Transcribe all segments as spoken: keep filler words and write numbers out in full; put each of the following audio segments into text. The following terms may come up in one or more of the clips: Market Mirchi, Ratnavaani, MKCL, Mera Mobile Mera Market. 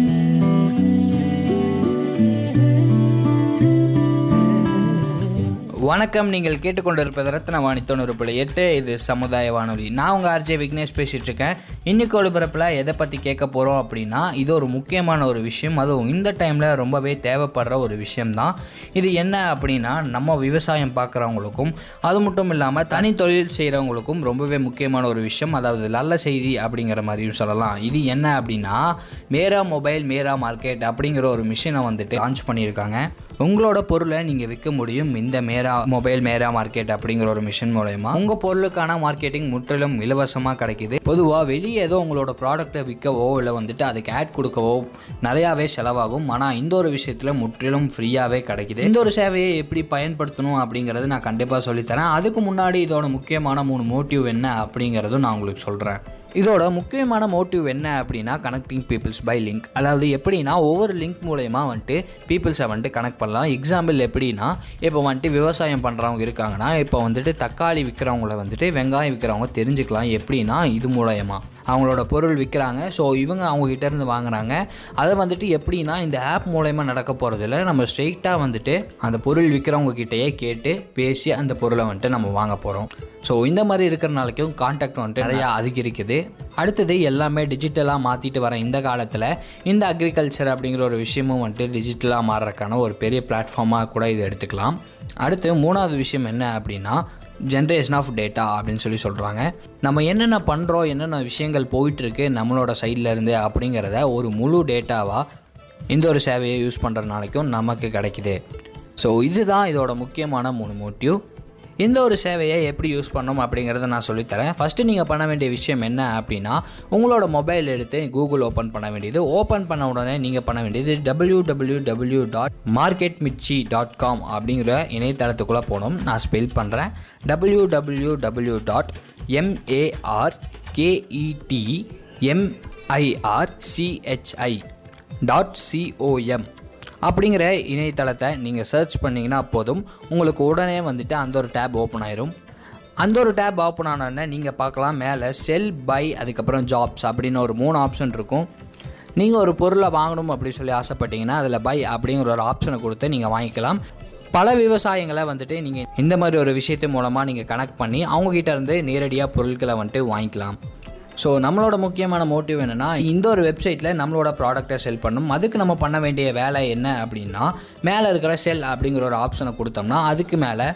வணக்கம், நீங்கள் கேட்டுக்கொண்டிருப்பது ரத்னவாணி தொண்ணூறு புள்ளி எட்டு, இது சமுதாய வானொலி. நான் உங்கள் ஆர்ஜே விக்னேஷ் பேசிகிட்ருக்கேன். இன்றைக்கு ஒலிபரப்பில் எதை பற்றி கேட்க போகிறோம் அப்படின்னா, இது ஒரு முக்கியமான ஒரு விஷயம், அதுவும் இந்த டைமில் ரொம்பவே தேவைப்படுற ஒரு விஷயம்தான். இது என்ன அப்படின்னா, நம்ம விவசாயம் பார்க்குறவங்களுக்கும் அது மட்டும் இல்லாமல் தனி தொழில் செய்கிறவங்களுக்கும் ரொம்பவே முக்கியமான ஒரு விஷயம், அதாவது நல்ல செய்தி அப்படிங்கிற மாதிரியும் சொல்லலாம். இது என்ன அப்படின்னா, மேரா மொபைல் மேரா மார்க்கெட் அப்படிங்கிற ஒரு மிஷினை வந்துட்டு லான்ச் பண்ணியிருக்காங்க. உங்களோட பொருளை நீங்கள் விற்க முடியும் இந்த மேரா மொபைல் மேரா மார்க்கெட் அப்படிங்கிற ஒரு மிஷன் மூலமா. உங்கள் பொருளுக்கான மார்க்கெட்டிங் முற்றிலும் இலவசமாக கிடைக்கிது. பொதுவாக வெளியே ஏதோ உங்களோட ப்ராடக்டை விற்கவோ இல்லை வந்துட்டு அதுக்கு ஆட் கொடுக்கவோ நிறையாவே செலவாகும். ஆனால் இந்த ஒரு விஷயத்தில் முற்றிலும் ஃப்ரீயாகவே கிடைக்கிது. இந்த ஒரு சேவையை எப்படி பயன்படுத்தணும் அப்படிங்கிறது நான் கண்டிப்பாக சொல்லித்தரேன். அதுக்கு முன்னாடி இதோட முக்கியமான மூணு மோட்டிவ் என்ன அப்படிங்கிறதும் நான் உங்களுக்கு சொல்கிறேன். இதோட முக்கியமான மோட்டிவ் என்ன அப்படின்னா, கனெக்டிங் பீப்புள்ஸ் பை லிங்க். அதாவது எப்படின்னா, ஒவ்வொரு லிங்க் மூலயமா வந்துட்டு பீப்புள்ஸை வந்துட்டு கனெக்ட் பண்ணலாம். எக்ஸாம்பிள் எப்படின்னா, இப்போ வந்துட்டு விவசாயம் பண்ணுறவங்க இருக்காங்கன்னா, இப்போ வந்துட்டு தக்காளி விற்கிறவங்கள வந்துட்டு வெங்காயம் விற்கிறவங்க தெரிஞ்சுக்கலாம். எப்படின்னா, இது மூலயமா அவங்களோட பொருள் விற்கிறாங்க, ஸோ இவங்க அவங்ககிட்ட இருந்து வாங்குறாங்க. அதை வந்துட்டு எப்படின்னா, இந்த ஆப் மூலயமா நடக்க போகிறதில்ல, நம்ம ஸ்ட்ரெயிட்டாக வந்துட்டு அந்த பொருள் விற்கிறவங்க கிட்டேயே கேட்டு பேசி அந்த பொருளை வந்துட்டு நம்ம வாங்க போகிறோம். ஸோ இந்த மாதிரி இருக்கிற நாளைக்கும் கான்டாக்ட் வந்துட்டு நிறையா அதிகரிக்குது. அடுத்தது, எல்லாமே டிஜிட்டலாக மாற்றிட்டு வர இந்த காலத்தில் இந்த அக்ரிகல்ச்சர் அப்படிங்கிற ஒரு விஷயமும் வந்துட்டு டிஜிட்டலாக மாறுறதுக்கான ஒரு பெரிய பிளாட்ஃபார்மாக கூட இதை எடுத்துக்கலாம். அடுத்து மூணாவது விஷயம் என்ன அப்படின்னா, ஜென்ரேஷன் ஆஃப் டேட்டா அப்படின்னு சொல்லி சொல்கிறாங்க. நம்ம என்னென்ன பண்ணுறோம், என்னென்ன விஷயங்கள் போயிட்டுருக்கு நம்மளோட சைட்லேருந்து அப்படிங்கிறத ஒரு முழு டேட்டாவாக இந்த ஒரு சேவையை யூஸ் பண்ணுறதுனாலைக்கும் நமக்கு கிடைக்கிது. ஸோ இதுதான் இதோட முக்கியமான மூணு மோட்டிவ். இந்த ஒரு சேவையை எப்படி யூஸ் பண்ணணும் அப்படிங்கிறத நான் சொல்லித்தரேன். ஃபஸ்ட்டு நீங்கள் பண்ண வேண்டிய விஷயம் என்ன அப்படின்னா, உங்களோட மொபைல் எடுத்து கூகுள் ஓப்பன் பண்ண வேண்டியது. ஓப்பன் பண்ண உடனே நீங்கள் பண்ண வேண்டியது W W W dot market Mirchi dot com அப்படிங்கிற இணையதளத்துக்குள்ளே போகணும். நான் ஸ்பெல் பண்ணுறேன், W W W dot M A R K E T M I R C H I dot C O M அப்படிங்கிற இணையதளத்தை நீங்கள் சர்ச் பண்ணிங்கன்னா போதும், உங்களுக்கு உடனே வந்துட்டு அந்த ஒரு டேப் ஓப்பன் ஆயிரும். அந்த ஒரு டேப் ஓப்பன் ஆனோடனே நீங்கள் பார்க்கலாம், மேலே செல் பை அதுக்கப்புறம் ஜாப்ஸ் அப்படின்னு ஒரு மூணு ஆப்ஷன் இருக்கும். நீங்கள் ஒரு பொருளை வாங்கணும் அப்படின்னு சொல்லி ஆசைப்பட்டீங்கன்னா அதில் பை அப்படிங்கிற ஒரு ஆப்ஷனை கொடுத்து நீங்கள் வாங்கிக்கலாம். பல விவசாயிகளை வந்துட்டு நீங்கள் இந்த மாதிரி ஒரு விஷயத்து மூலமாக நீங்கள் கனெக்ட் பண்ணி அவங்ககிட்ட இருந்து நேரடியாக பொருட்களை வந்துட்டு வாங்கிக்கலாம். ஸோ நம்மளோட முக்கியமான மோட்டிவ் என்னென்னா, இந்த ஒரு வெப்சைட்டில் நம்மளோட ப்ராடக்டை செல் பண்ணணும். அதுக்கு நம்ம பண்ண வேண்டிய வேலை என்ன அப்படின்னா, மேலே இருக்கிற செல் அப்படிங்கிற ஒரு ஆப்ஷனை கொடுத்தோம்னா அதுக்கு மேலே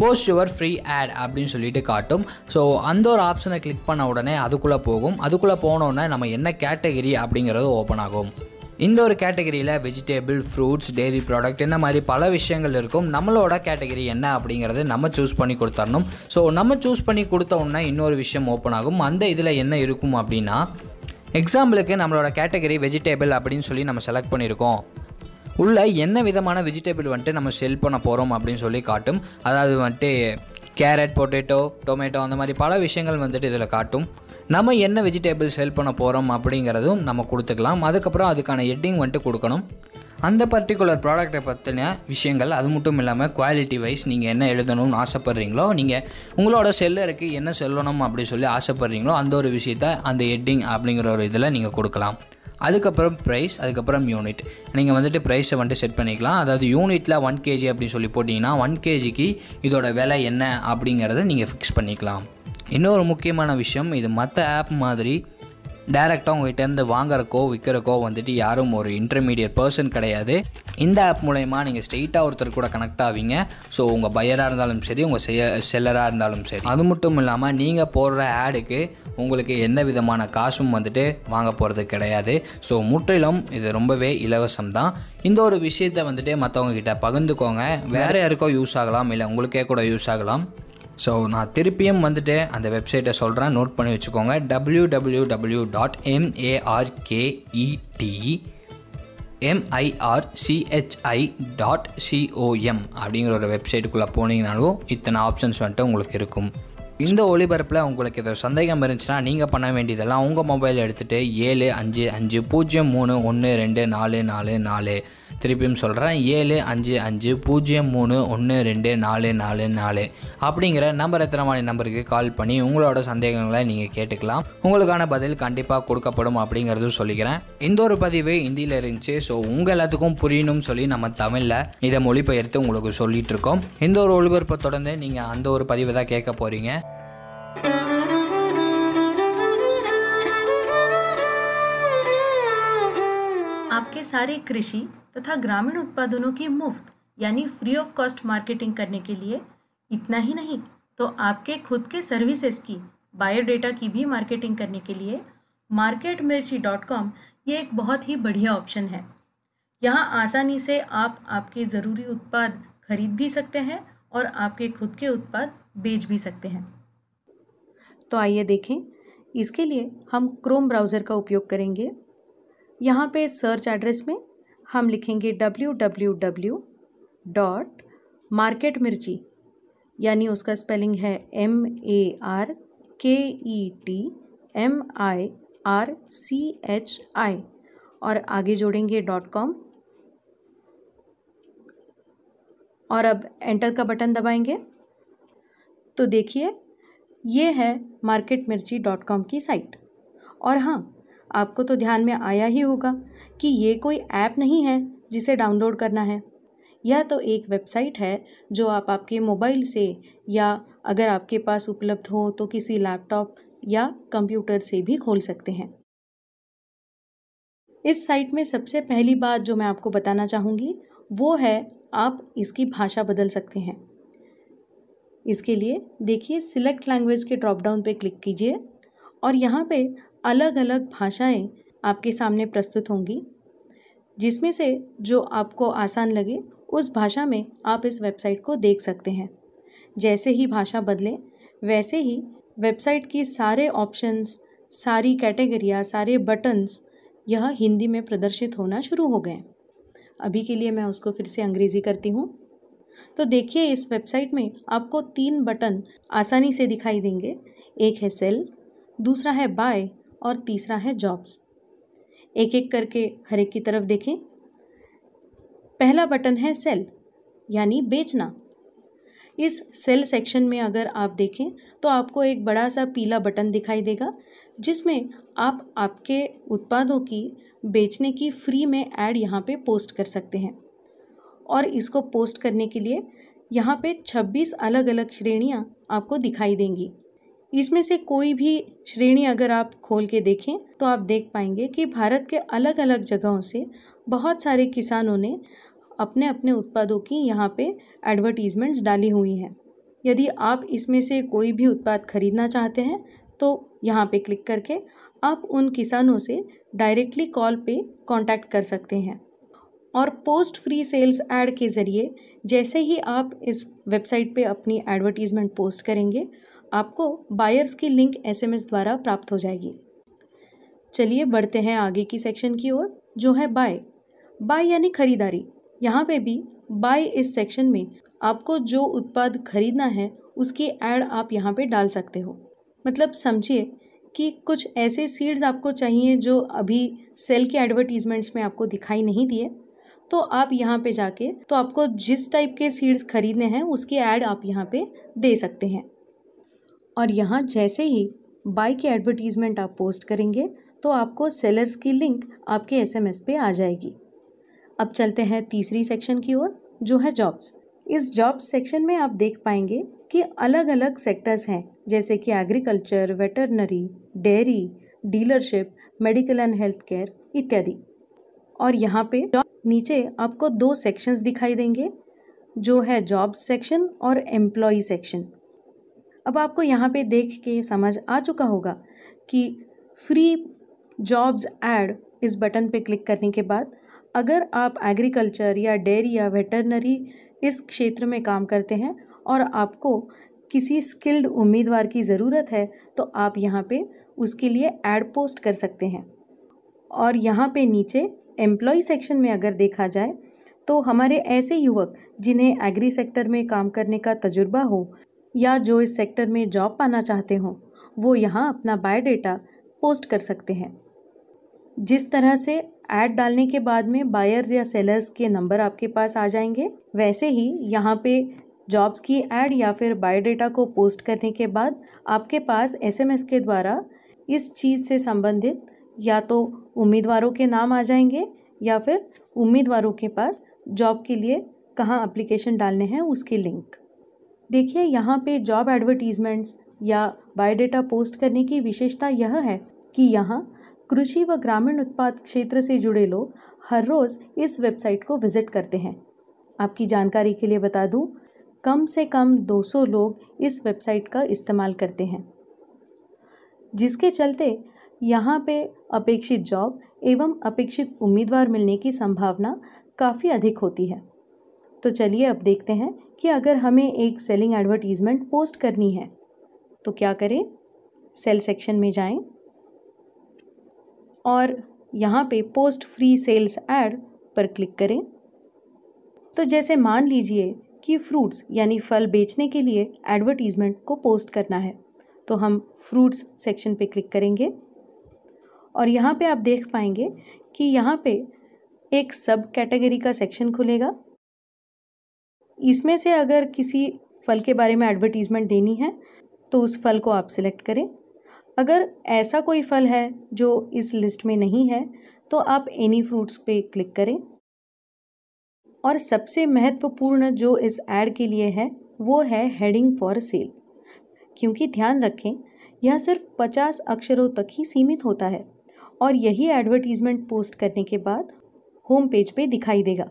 போஸ்ட் யுவர் ஃப்ரீ ஆட் அப்படின்னு சொல்லிட்டு காட்டும். ஸோ அந்த ஒரு ஆப்ஷனை கிளிக் பண்ண உடனே அதுக்குள்ளே போகும். அதுக்குள்ளே போனோடனே நம்ம என்ன கேட்டகரி அப்படிங்கிறது ஓப்பன் ஆகும். இந்த ஒரு கேட்டகரியில் வெஜிடேபிள், ஃப்ரூட்ஸ், டெய்ரி ப்ராடக்ட் இந்த மாதிரி பல விஷயங்கள் இருக்கும். நம்மளோட கேட்டகரி என்ன அப்படிங்கிறது நம்ம சூஸ் பண்ணி கொடுத்துடணும். ஸோ நம்ம சூஸ் பண்ணி கொடுத்தோம்னா இன்னொரு விஷயம் ஓப்பன் ஆகும். அந்த இதில் என்ன இருக்கும் அப்படின்னா, எக்ஸாம்பிளுக்கு நம்மளோட கேட்டகரி வெஜிடேபிள் அப்படின்னு சொல்லி நம்ம செலக்ட் பண்ணியிருக்கோம். உள்ள என்ன விதமான வெஜிடேபிள் வந்துட்டு நம்ம செல் பண்ண போகிறோம் அப்படின்னு சொல்லி காட்டும். அதாவது வந்துட்டு கேரட், பொட்டேட்டோ, டொமேட்டோ அந்த மாதிரி பல விஷயங்கள் வந்துட்டு இதில் காட்டும். நம்ம என்ன வெஜிடேபிள் செல் பண்ண போகிறோம் அப்படிங்கிறதும் நம்ம கொடுத்துக்கலாம். அதுக்கப்புறம் அதுக்கான ஹெட்டிங் வந்துட்டு கொடுக்கணும், அந்த பர்டிகுலர் ப்ராடக்ட்டை பற்றின விஷயங்கள். அது மட்டும் இல்லாமல் குவாலிட்டி வைஸ் நீங்கள் என்ன எழுதணும்னு ஆசைப்பட்றீங்களோ, நீங்கள் உங்களோட செல்லருக்கு என்ன சொல்லணும் அப்படி சொல்லி ஆசைப்பட்றீங்களோ அந்த ஒரு விஷயத்தை அந்த ஹெட்டிங் அப்படிங்கிற ஒரு இதில் நீங்கள் கொடுக்கலாம். அதுக்கப்புறம் ப்ரைஸ், அதுக்கப்புறம் யூனிட். நீங்கள் வந்துட்டு ப்ரைஸை வந்துட்டு செட் பண்ணிக்கலாம். அதாவது யூனிட்டில் ஒன் கேஜி அப்படின்னு சொல்லி போட்டிங்கன்னா ஒன் கேஜிக்கு இதோட விலை என்ன அப்படிங்கிறத நீங்கள் ஃபிக்ஸ் பண்ணிக்கலாம். இன்னொரு முக்கியமான விஷயம், இது மற்ற ஆப் மாதிரி டேரெக்டாக உங்கள்கிட்டருந்து வாங்குறக்கோ விற்கிறக்கோ வந்துட்டு யாரும் ஒரு இன்டர்மீடியட் பர்சன் கிடையாது. இந்த ஆப் மூலயமா நீங்கள் ஸ்ட்ரெயிட்டாக ஒருத்தர் கூட கனெக்ட் ஆவீங்க. ஸோ உங்கள் பையராக இருந்தாலும் சரி, உங்கள் செய செல்லராக இருந்தாலும் சரி. அது மட்டும் இல்லாமல் நீங்கள் போடுற ஆடுக்கு உங்களுக்கு எந்த விதமான காசும் வந்துட்டு வாங்க போகிறது கிடையாது. ஸோ முற்றிலும் இது ரொம்பவே இலவசம் தான். இந்த ஒரு விஷயத்தை வந்துட்டு மற்றவங்கக்கிட்ட பகிர்ந்துக்கோங்க. வேறு யாருக்கோ யூஸ் ஆகலாம், இல்லை உங்களுக்கே கூட யூஸ் ஆகலாம். ஸோ நான் திருப்பியும் வந்துட்டு அந்த வெப்சைட்டை சொல்கிறேன், நோட் பண்ணி வச்சுக்கோங்க. W W W dot M A R K E T M I R C H I dot C O M அப்படிங்கிற ஒரு வெப்சைட்டுக்குள்ளே போனீங்கனாலும் இத்தனை ஆப்ஷன்ஸ் வந்துட்டு உங்களுக்கு இருக்கும். இந்த ஒளிபரப்பில் உங்களுக்கு ஏதோ சந்தேகம் இருந்துச்சுன்னா நீங்கள் பண்ண வேண்டியதெல்லாம் உங்கள் மொபைல் எடுத்துகிட்டு ஏழு அஞ்சு அஞ்சு பூஜ்ஜியம் மூணு ஒன்று ரெண்டு நாலு நாலு நாலு திருப்பியும் சொல்கிறேன், ஏழு அஞ்சு அஞ்சு பூஜ்ஜியம் மூணு ஒன்று ரெண்டு நாலு நாலு நாலு அப்படிங்கிற நம்பர் ரத்னவாணி நம்பருக்கு கால் பண்ணி உங்களோட சந்தேகங்களை நீங்கள் கேட்டுக்கலாம். உங்களுக்கான பதில் கண்டிப்பாக கொடுக்கப்படும் அப்படிங்கிறதும் சொல்லிக்கிறேன். இந்த ஒரு பதிவு இந்தியில் இருந்துச்சு. ஸோ உங்கள் எல்லாத்துக்கும் புரியணும்னு சொல்லி நம்ம தமிழில் இதை மொழிபெயர்த்து உங்களுக்கு சொல்லிகிட்டு இருக்கோம். இந்த ஒரு ஒளிபரப்பை தொடர்ந்து நீங்கள் அந்த ஒரு பதிவை தான் கேட்க போகிறீங்க. आपके सारे कृषि तथा ग्रामीण उत्पादनों की मुफ्त यानी फ्री ऑफ कॉस्ट मार्केटिंग करने के लिए इतना ही नहीं तो आपके खुद के सर्विसेज की बायोडेटा की भी मार्केटिंग करने के लिए मार्केट मिर्ची डॉट कॉम ये एक बहुत ही बढ़िया ऑप्शन है। यहाँ आसानी से आप आपके ज़रूरी उत्पाद खरीद भी सकते हैं और आपके खुद के उत्पाद बेच भी सकते हैं। तो आइए देखें, इसके लिए हम क्रोम ब्राउज़र का उपयोग करेंगे। यहाँ पे सर्च एड्रेस में हम लिखेंगे W W W dot market Mirchi यानी उसका स्पेलिंग है M A R K E T M I R C H I और आगे जोड़ेंगे डॉट कॉम और अब एंटर का बटन दबाएंगे। तो देखिए ये है मार्केट मिर्ची डॉट कॉम की साइट। और हाँ, आपको तो ध्यान में आया ही होगा कि ये कोई ऐप नहीं है जिसे डाउनलोड करना है। यह तो एक वेबसाइट है जो आप आपके मोबाइल से या अगर आपके पास उपलब्ध हो तो किसी लैपटॉप या कंप्यूटर से भी खोल सकते हैं। इस साइट में सबसे पहली बात जो मैं आपको बताना चाहूँगी वो है आप इसकी भाषा बदल सकते हैं। इसके लिए देखिए सिलेक्ट लैंग्वेज के ड्रॉप डाउन पर क्लिक कीजिए और यहाँ पे अलग अलग भाषाएं आपके सामने प्रस्तुत होंगी, जिसमें से जो आपको आसान लगे उस भाषा में आप इस वेबसाइट को देख सकते हैं। जैसे ही भाषा बदलें वैसे ही वेबसाइट की सारे ऑप्शंस, सारी कैटेगरियाँ, सारे बटन्स यह हिंदी में प्रदर्शित होना शुरू हो गए। अभी के लिए मैं उसको फिर से अंग्रेज़ी करती हूँ। तो देखिए इस वेबसाइट में आपको तीन बटन आसानी से दिखाई देंगे। एक है सेल, दूसरा है बाय और तीसरा है जॉब्स। एक एक करके हर एक की तरफ देखें। पहला बटन है सेल यानी बेचना। इस सेल सेक्शन में अगर आप देखें तो आपको एक बड़ा सा पीला बटन दिखाई देगा जिसमें आप आपके उत्पादों की बेचने की फ्री में ऐड यहाँ पे पोस्ट कर सकते हैं। और इसको पोस्ट करने के लिए यहाँ पे छब्बीस अलग अलग श्रेणियाँ आपको दिखाई देंगी। इसमें से कोई भी श्रेणी अगर आप खोल के देखें तो आप देख पाएंगे कि भारत के अलग अलग जगहों से बहुत सारे किसानों ने अपने अपने उत्पादों की यहाँ पे एडवर्टीज़मेंट्स डाली हुई हैं। यदि आप इसमें से कोई भी उत्पाद खरीदना चाहते हैं तो यहाँ पे क्लिक करके आप उन किसानों से डायरेक्टली कॉल पे कांटेक्ट कर सकते हैं। और पोस्ट फ्री सेल्स ऐड के ज़रिए जैसे ही आप इस वेबसाइट पे अपनी एडवर्टीज़मेंट पोस्ट करेंगे आपको बायर्स की लिंक एसएमएस द्वारा प्राप्त हो जाएगी। चलिए बढ़ते हैं आगे की सेक्शन की ओर जो है बाय। बाय यानी खरीदारी। यहाँ पे भी बाय इस सेक्शन में आपको जो उत्पाद खरीदना है उसकी ऐड आप यहाँ पे डाल सकते हो। मतलब समझिए कि कुछ ऐसे सीड्स आपको चाहिए जो अभी सेल के एडवर्टीजमेंट्स में आपको दिखाई नहीं दिए तो आप यहाँ पे जाके तो आपको जिस टाइप के सीड्स खरीदने हैं उसकी ऐड आप यहाँ पे दे सकते हैं। और यहाँ जैसे ही बाय की एडवर्टीज़मेंट आप पोस्ट करेंगे तो आपको सेलर्स की लिंक आपके एसएमएस पे आ जाएगी। अब चलते हैं तीसरी सेक्शन की ओर जो है जॉब्स। इस जॉब्स सेक्शन में आप देख पाएंगे कि अलग अलग सेक्टर्स हैं जैसे कि agriculture, veterinary, dairy, dealership, medical and health care इत्यादि। और यहाँ पे नीचे आपको दो सेक्शंस दिखाई देंगे, जो है जॉब सेक्शन और एम्प्लॉई सेक्शन। अब आपको यहाँ पे देख के समझ आ चुका होगा कि फ्री जॉब्स ऐड इस बटन पे क्लिक करने के बाद अगर आप एग्रीकल्चर या डेयरी या वेटरनरी इस क्षेत्र में काम करते हैं और आपको किसी स्किल्ड उम्मीदवार की ज़रूरत है तो आप यहाँ पे उसके लिए ऐड पोस्ट कर सकते हैं। और यहाँ पे नीचे एम्प्लॉय सेक्शन में अगर देखा जाए तो हमारे ऐसे युवक जिन्हें एग्री सेक्टर में काम करने का तजुर्बा हो या जो इस सेक्टर में जॉब पाना चाहते हों वो यहाँ अपना बायोडेटा पोस्ट कर सकते हैं। जिस तरह से ऐड डालने के बाद में बायर्स या सेलर्स के नंबर आपके पास आ जाएंगे, वैसे ही यहाँ पे जॉब्स की ऐड या फिर बायोडेटा को पोस्ट करने के बाद आपके पास एसएमएस के द्वारा इस चीज़ से संबंधित या तो उम्मीदवारों के नाम आ जाएंगे या फिर उम्मीदवारों के पास जॉब के लिए कहाँ एप्लीकेशन डालने हैं उसके लिंक। देखिए यहाँ पे जॉब एडवर्टीजमेंट्स या बायोडेटा पोस्ट करने की विशेषता यह है कि यहाँ कृषि व ग्रामीण उत्पाद क्षेत्र से जुड़े लोग हर रोज़ इस वेबसाइट को विज़िट करते हैं। आपकी जानकारी के लिए बता दूं, कम से कम दो सौ लोग इस वेबसाइट का इस्तेमाल करते हैं, जिसके चलते यहाँ पे अपेक्षित जॉब एवं अपेक्षित उम्मीदवार मिलने की संभावना काफ़ी अधिक होती है। तो चलिए अब देखते हैं कि अगर हमें एक सेलिंग एडवर्टीज़मेंट पोस्ट करनी है तो क्या करें। सेल सेक्शन में जाएं और यहाँ पे पोस्ट फ्री सेल्स ऐड पर क्लिक करें। तो जैसे मान लीजिए कि फ्रूट्स यानी फल बेचने के लिए एडवर्टीज़मेंट को पोस्ट करना है तो हम फ्रूट्स सेक्शन पे क्लिक करेंगे और यहाँ पे आप देख पाएंगे कि यहाँ पे एक सब कैटेगरी का सेक्शन खुलेगा। इसमें से अगर किसी फल के बारे में एडवर्टीज़मेंट देनी है तो उस फल को आप सिलेक्ट करें। अगर ऐसा कोई फल है जो इस लिस्ट में नहीं है तो आप एनी फ्रूट्स पे क्लिक करें। और सबसे महत्वपूर्ण जो इस ऐड के लिए है वो है हेडिंग फॉर सेल, क्योंकि ध्यान रखें यह सिर्फ पचास अक्षरों तक ही सीमित होता है और यही एडवर्टीज़मेंट पोस्ट करने के बाद होम पेज पे दिखाई देगा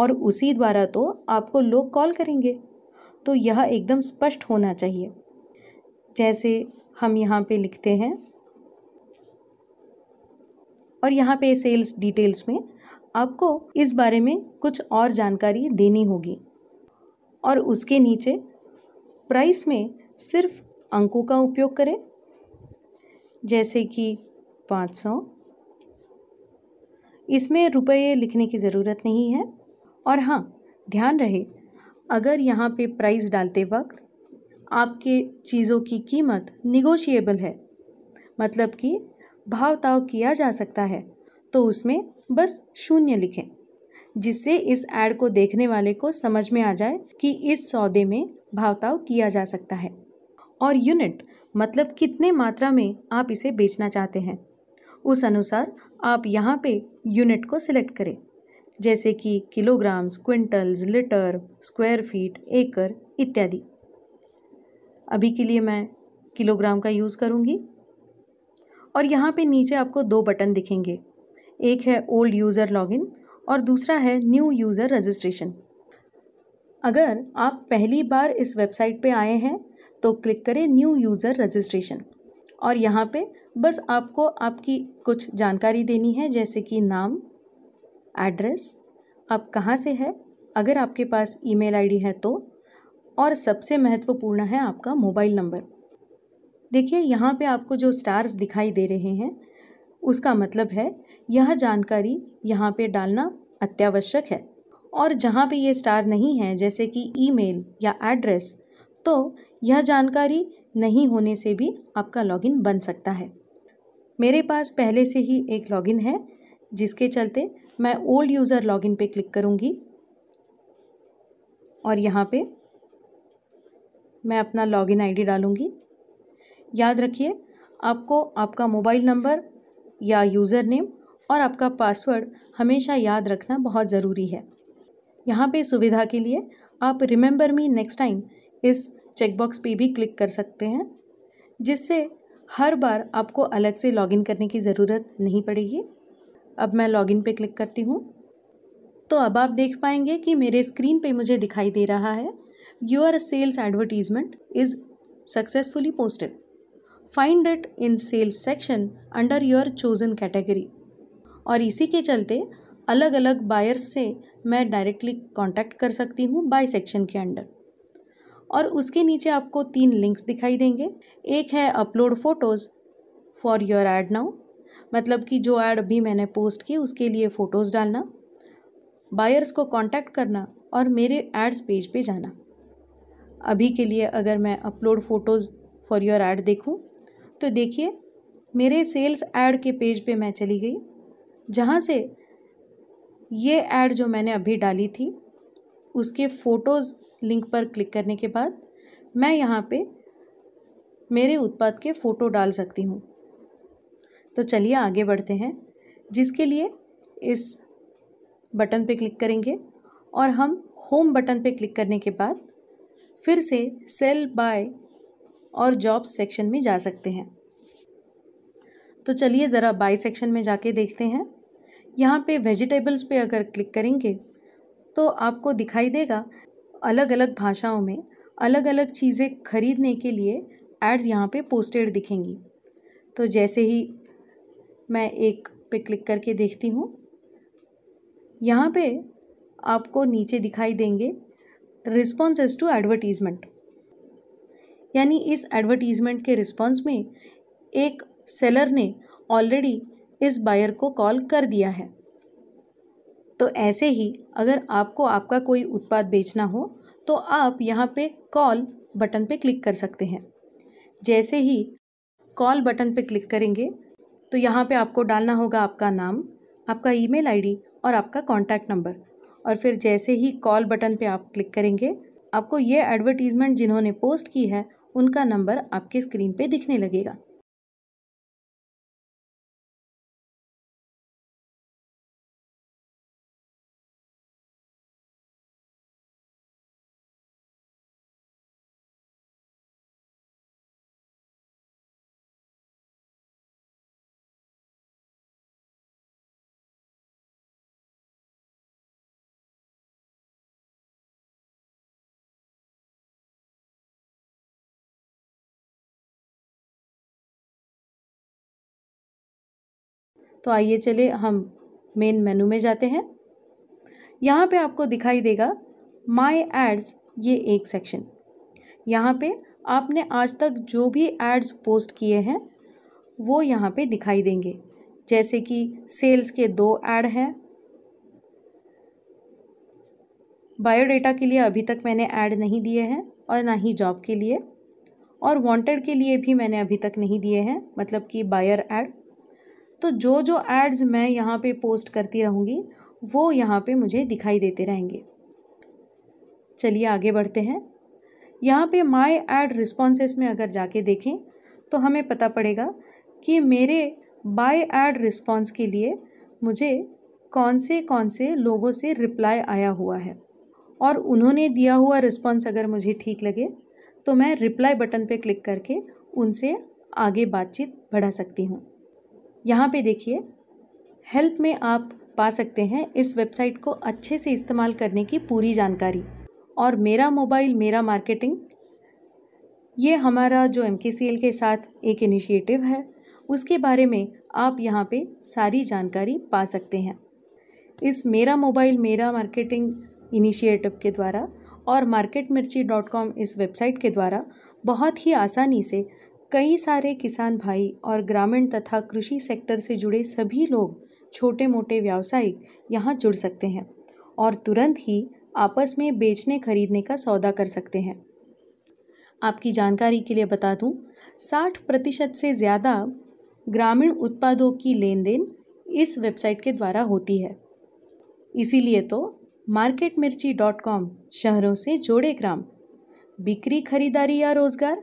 और उसी द्वारा तो आपको लोग कॉल करेंगे, तो यह एकदम स्पष्ट होना चाहिए। जैसे हम यहाँ पे लिखते हैं और यहाँ पे सेल्स डिटेल्स में आपको इस बारे में कुछ और जानकारी देनी होगी और उसके नीचे प्राइस में सिर्फ अंकों का उपयोग करें, जैसे कि पाँच सौ। इसमें रुपये लिखने की ज़रूरत नहीं है। और हाँ, ध्यान रहे अगर यहाँ पे प्राइस डालते वक्त आपके चीज़ों की कीमत निगोशिएबल है, मतलब कि भाव ताव किया जा सकता है, तो उसमें बस शून्य लिखें, जिससे इस ऐड को देखने वाले को समझ में आ जाए कि इस सौदे में भाव ताव किया जा सकता है। और यूनिट मतलब कितने मात्रा में आप इसे बेचना चाहते हैं, उस अनुसार आप यहाँ पे यूनिट को सिलेक्ट करें, जैसे कि kilograms, quintals, litre, square feet, एकड़ इत्यादि। अभी के लिए मैं किलोग्राम का यूज़ करूँगी। और यहाँ पे नीचे आपको दो बटन दिखेंगे, एक है ओल्ड यूज़र लॉगिन और दूसरा है न्यू यूज़र रजिस्ट्रेशन। अगर आप पहली बार इस वेबसाइट पे आए हैं तो क्लिक करें न्यू यूज़र रजिस्ट्रेशन और यहाँ पे बस आपको आपकी कुछ जानकारी देनी है, जैसे कि नाम, एड्रेस, आप कहाँ से हैं, अगर आपके पास ईमेल आईडी है तो, और सबसे महत्वपूर्ण है आपका मोबाइल नंबर। देखिए यहाँ पे आपको जो स्टार्स दिखाई दे रहे हैं उसका मतलब है यह जानकारी यहाँ पे डालना अत्यावश्यक है। और जहाँ पे ये स्टार नहीं है, जैसे कि ईमेल या एड्रेस, तो यह जानकारी नहीं होने से भी आपका लॉगिन बन सकता है। मेरे पास पहले से ही एक लॉगिन है, जिसके चलते मैं ओल्ड यूज़र लॉगिन पे क्लिक करूँगी और यहाँ पे मैं अपना लॉगिन आईडी डालूँगी। याद रखिए आपको आपका मोबाइल नंबर या यूज़र नेम और आपका पासवर्ड हमेशा याद रखना बहुत ज़रूरी है। यहाँ पे सुविधा के लिए आप रिमेंबर मी नेक्स्ट टाइम इस चेकबॉक्स पे भी क्लिक कर सकते हैं, जिससे हर बार आपको अलग से लॉगिन करने की ज़रूरत नहीं पड़ेगी। अब मैं लॉगिन पे क्लिक करती हूँ तो अब आप देख पाएंगे कि मेरे स्क्रीन पे मुझे दिखाई दे रहा है your sales advertisement is successfully posted, find it in sales section under your chosen category. और इसी के चलते अलग अलग बायर्स से मैं डायरेक्टली कांटेक्ट कर सकती हूँ बाय सेक्शन के अंडर। और उसके नीचे आपको तीन लिंक्स दिखाई देंगे। एक है upload photos for your ad now, मतलब कि जो ऐड अभी मैंने पोस्ट की उसके लिए फ़ोटोज़ डालना, बायर्स को कांटेक्ट करना और मेरे एड्स पेज पे जाना। अभी के लिए अगर मैं upload photos for your ad देखूं, तो देखिए मेरे सेल्स ऐड के पेज पे मैं चली गई, जहां से ये ऐड जो मैंने अभी डाली थी उसके फ़ोटोज़ लिंक पर क्लिक करने के बाद मैं यहाँ पे मेरे उत्पाद के फ़ोटो डाल सकती हूँ। तो चलिए आगे बढ़ते हैं, जिसके लिए इस बटन पे क्लिक करेंगे और हम होम बटन पे क्लिक करने के बाद फिर से सेल बाय और जॉब सेक्शन में जा सकते हैं। तो चलिए ज़रा बाय सेक्शन में जाके देखते हैं। यहाँ पे वेजिटेबल्स पे अगर क्लिक करेंगे तो आपको दिखाई देगा अलग अलग भाषाओं में अलग अलग चीज़ें खरीदने के लिए एड्स यहाँ पे पोस्टेड दिखेंगी। तो जैसे ही मैं एक पे क्लिक करके देखती हूँ, यहाँ पे आपको नीचे दिखाई देंगे रिस्पॉन्सेज टू एडवर्टीज़मेंट, यानी इस एडवर्टीज़मेंट के रिस्पॉन्स में एक सेलर ने ऑलरेडी इस बायर को कॉल कर दिया है। तो ऐसे ही अगर आपको आपका कोई उत्पाद बेचना हो तो आप यहाँ पे कॉल बटन पे क्लिक कर सकते हैं। जैसे ही कॉल बटन पे क्लिक करेंगे तो यहाँ पे आपको डालना होगा आपका नाम, आपका ईमेल आईडी और आपका कॉन्टैक्ट नंबर। और फिर जैसे ही कॉल बटन पे आप क्लिक करेंगे, आपको ये एडवर्टीज़मेंट जिन्होंने पोस्ट की है उनका नंबर आपके स्क्रीन पे दिखने लगेगा। तो आइए चले हम मेन मेनू में जाते हैं। यहाँ पे आपको दिखाई देगा माय एड्स, ये एक सेक्शन। यहाँ पे आपने आज तक जो भी एड्स पोस्ट किए हैं वो यहाँ पे दिखाई देंगे। जैसे कि सेल्स के दो ऐड हैं, बायोडेटा के लिए अभी तक मैंने ऐड नहीं दिए हैं और ना ही जॉब के लिए, और वांटेड के लिए भी मैंने अभी तक नहीं दिए हैं, मतलब कि बायर ऐड। तो जो जो एड्स मैं यहाँ पे पोस्ट करती रहूँगी वो यहाँ पे मुझे दिखाई देते रहेंगे। चलिए आगे बढ़ते हैं। यहाँ पे माय ऐड रिस्पॉन्सेस में अगर जाके देखें तो हमें पता पड़ेगा कि मेरे बाय ऐड रिस्पॉन्स के लिए मुझे कौन से कौन से लोगों से रिप्लाई आया हुआ है। और उन्होंने दिया हुआ रिस्पॉन्स अगर मुझे ठीक लगे तो मैं रिप्लाई बटन पे क्लिक करके उनसे आगे बातचीत बढ़ा सकती हूँ। यहाँ पे देखिए हेल्प में आप पा सकते हैं इस वेबसाइट को अच्छे से इस्तेमाल करने की पूरी जानकारी। और मेरा मोबाइल मेरा मार्केटिंग, ये हमारा जो एम के सी एल के साथ एक इनिशिएटिव है, उसके बारे में आप यहाँ पे सारी जानकारी पा सकते हैं। इस मेरा मोबाइल मेरा मार्केटिंग इनिशिएटिव के द्वारा और मार्केट मिर्ची डॉट कॉम इस वेबसाइट के द्वारा बहुत ही आसानी से कई सारे किसान भाई और ग्रामीण तथा कृषि सेक्टर से जुड़े सभी लोग, छोटे मोटे व्यावसायिक यहाँ जुड़ सकते हैं और तुरंत ही आपस में बेचने खरीदने का सौदा कर सकते हैं। आपकी जानकारी के लिए बता दूँ, साठ प्रतिशत से ज़्यादा ग्रामीण उत्पादों की लेन देन इस वेबसाइट के द्वारा होती है। इसीलिए तो मार्केट मिर्ची डॉट कॉम शहरों से जोड़े ग्राम, बिक्री खरीदारी या रोज़गार,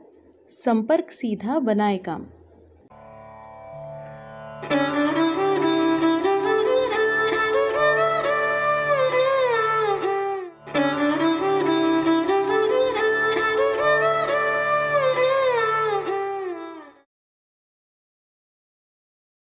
संपर्क सीधा बनाए काम।